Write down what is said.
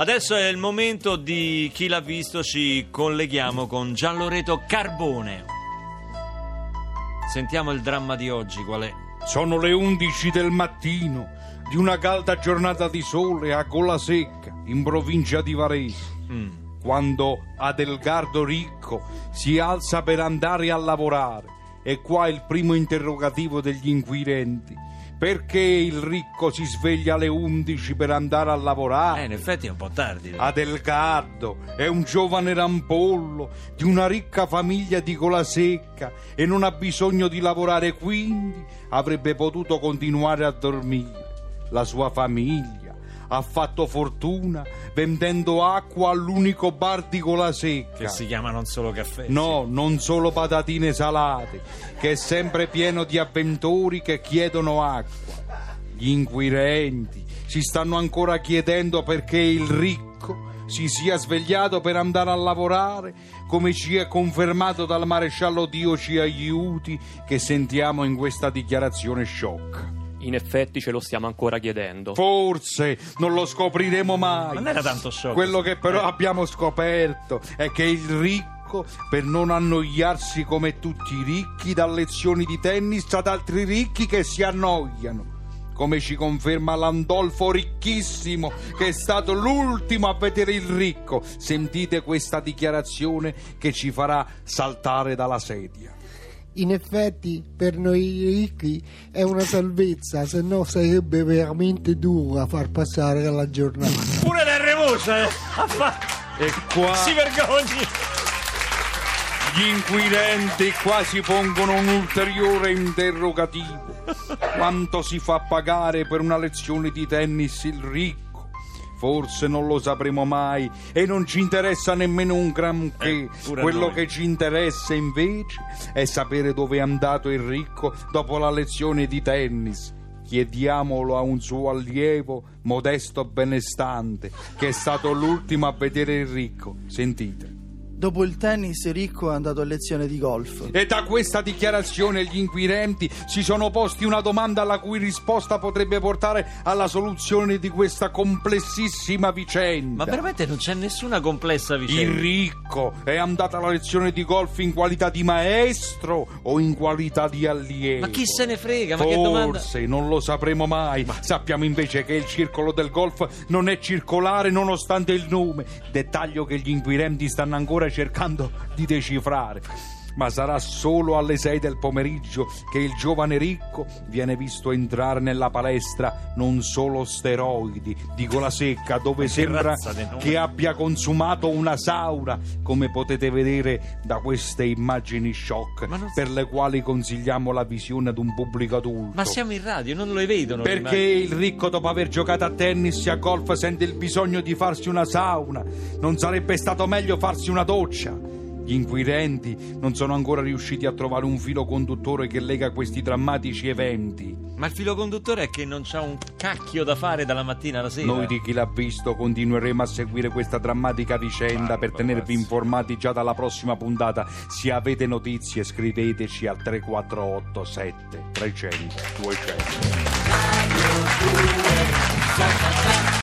Adesso è il momento di Chi l'ha visto, ci colleghiamo con Gian Loreto Carbone. Sentiamo il dramma di oggi, qual è? Sono le 11 del mattino di una calda giornata di sole a Gola Secca, in provincia di Varese, quando Adelgardo Ricco si alza per andare a lavorare. E qua il primo interrogativo degli inquirenti. Perché il Ricco si sveglia alle 11 per andare a lavorare? In effetti è un po' tardi. Adelgardo è un giovane rampollo di una ricca famiglia di Gola Secca e non ha bisogno di lavorare, quindi avrebbe potuto continuare a dormire. La sua famiglia ha fatto fortuna vendendo acqua all'unico bar di Gola Secca, che si chiama Non Solo Caffè. No, sì. Non solo patatine salate, che è sempre pieno di avventori che chiedono acqua. Gli inquirenti si stanno ancora chiedendo perché il Ricco si sia svegliato per andare a lavorare, come ci è confermato dal maresciallo Dio ci aiuti, che sentiamo in questa dichiarazione shock. In effetti ce lo stiamo ancora chiedendo. Forse non lo scopriremo mai. Non era tanto sciocco. Quello che però abbiamo scoperto è che il Ricco, per non annoiarsi come tutti i ricchi, dà lezioni di tennis ad altri ricchi che si annoiano, come ci conferma Landolfo, ricchissimo, che è stato l'ultimo a vedere il Ricco. Sentite questa dichiarazione che ci farà saltare dalla sedia. In effetti per noi ricchi è una salvezza, se no sarebbe veramente dura far passare la giornata. Pure la remosa e qua si vergogni. Gli inquirenti qua si pongono un ulteriore interrogativo: quanto si fa pagare per una lezione di tennis il Ricco? Forse non lo sapremo mai e non ci interessa nemmeno un granché. Quello che ci interessa invece è sapere dove è andato il Ricco dopo la lezione di tennis. Chiediamolo a un suo allievo modesto benestante, che è stato l'ultimo a vedere il Ricco. Sentite. Dopo il tennis Ricco è andato a lezione di golf. E da questa dichiarazione gli inquirenti si sono posti una domanda la cui risposta potrebbe portare alla soluzione di questa complessissima vicenda. Ma veramente non c'è nessuna complessa vicenda. Il Ricco è andato alla lezione di golf in qualità di maestro o in qualità di allievo? Ma chi se ne frega, ma che domanda? Forse non lo sapremo mai. Ma sappiamo invece che il circolo del golf non è circolare nonostante il nome, dettaglio che gli inquirenti stanno ancora cercando di decifrare. Ma sarà solo alle 6 del pomeriggio che il giovane Ricco viene visto entrare nella palestra Non Solo Steroidi di Gola Secca, dove sembra che abbia consumato una sauna, come potete vedere da queste immagini shock, per le quali consigliamo la visione ad un pubblico adulto. Ma siamo in radio, non le vedono. Perché il Ricco, dopo aver giocato a tennis e a golf, sente il bisogno di farsi una sauna. Non sarebbe stato meglio farsi una doccia? Gli inquirenti non sono ancora riusciti a trovare un filo conduttore che lega questi drammatici eventi. Ma il filo conduttore è che non c'ha un cacchio da fare dalla mattina alla sera. Noi di Chi l'ha visto continueremo a seguire questa drammatica vicenda per tenervi informati già dalla prossima puntata. Se avete notizie scriveteci al 3487 7 300 200.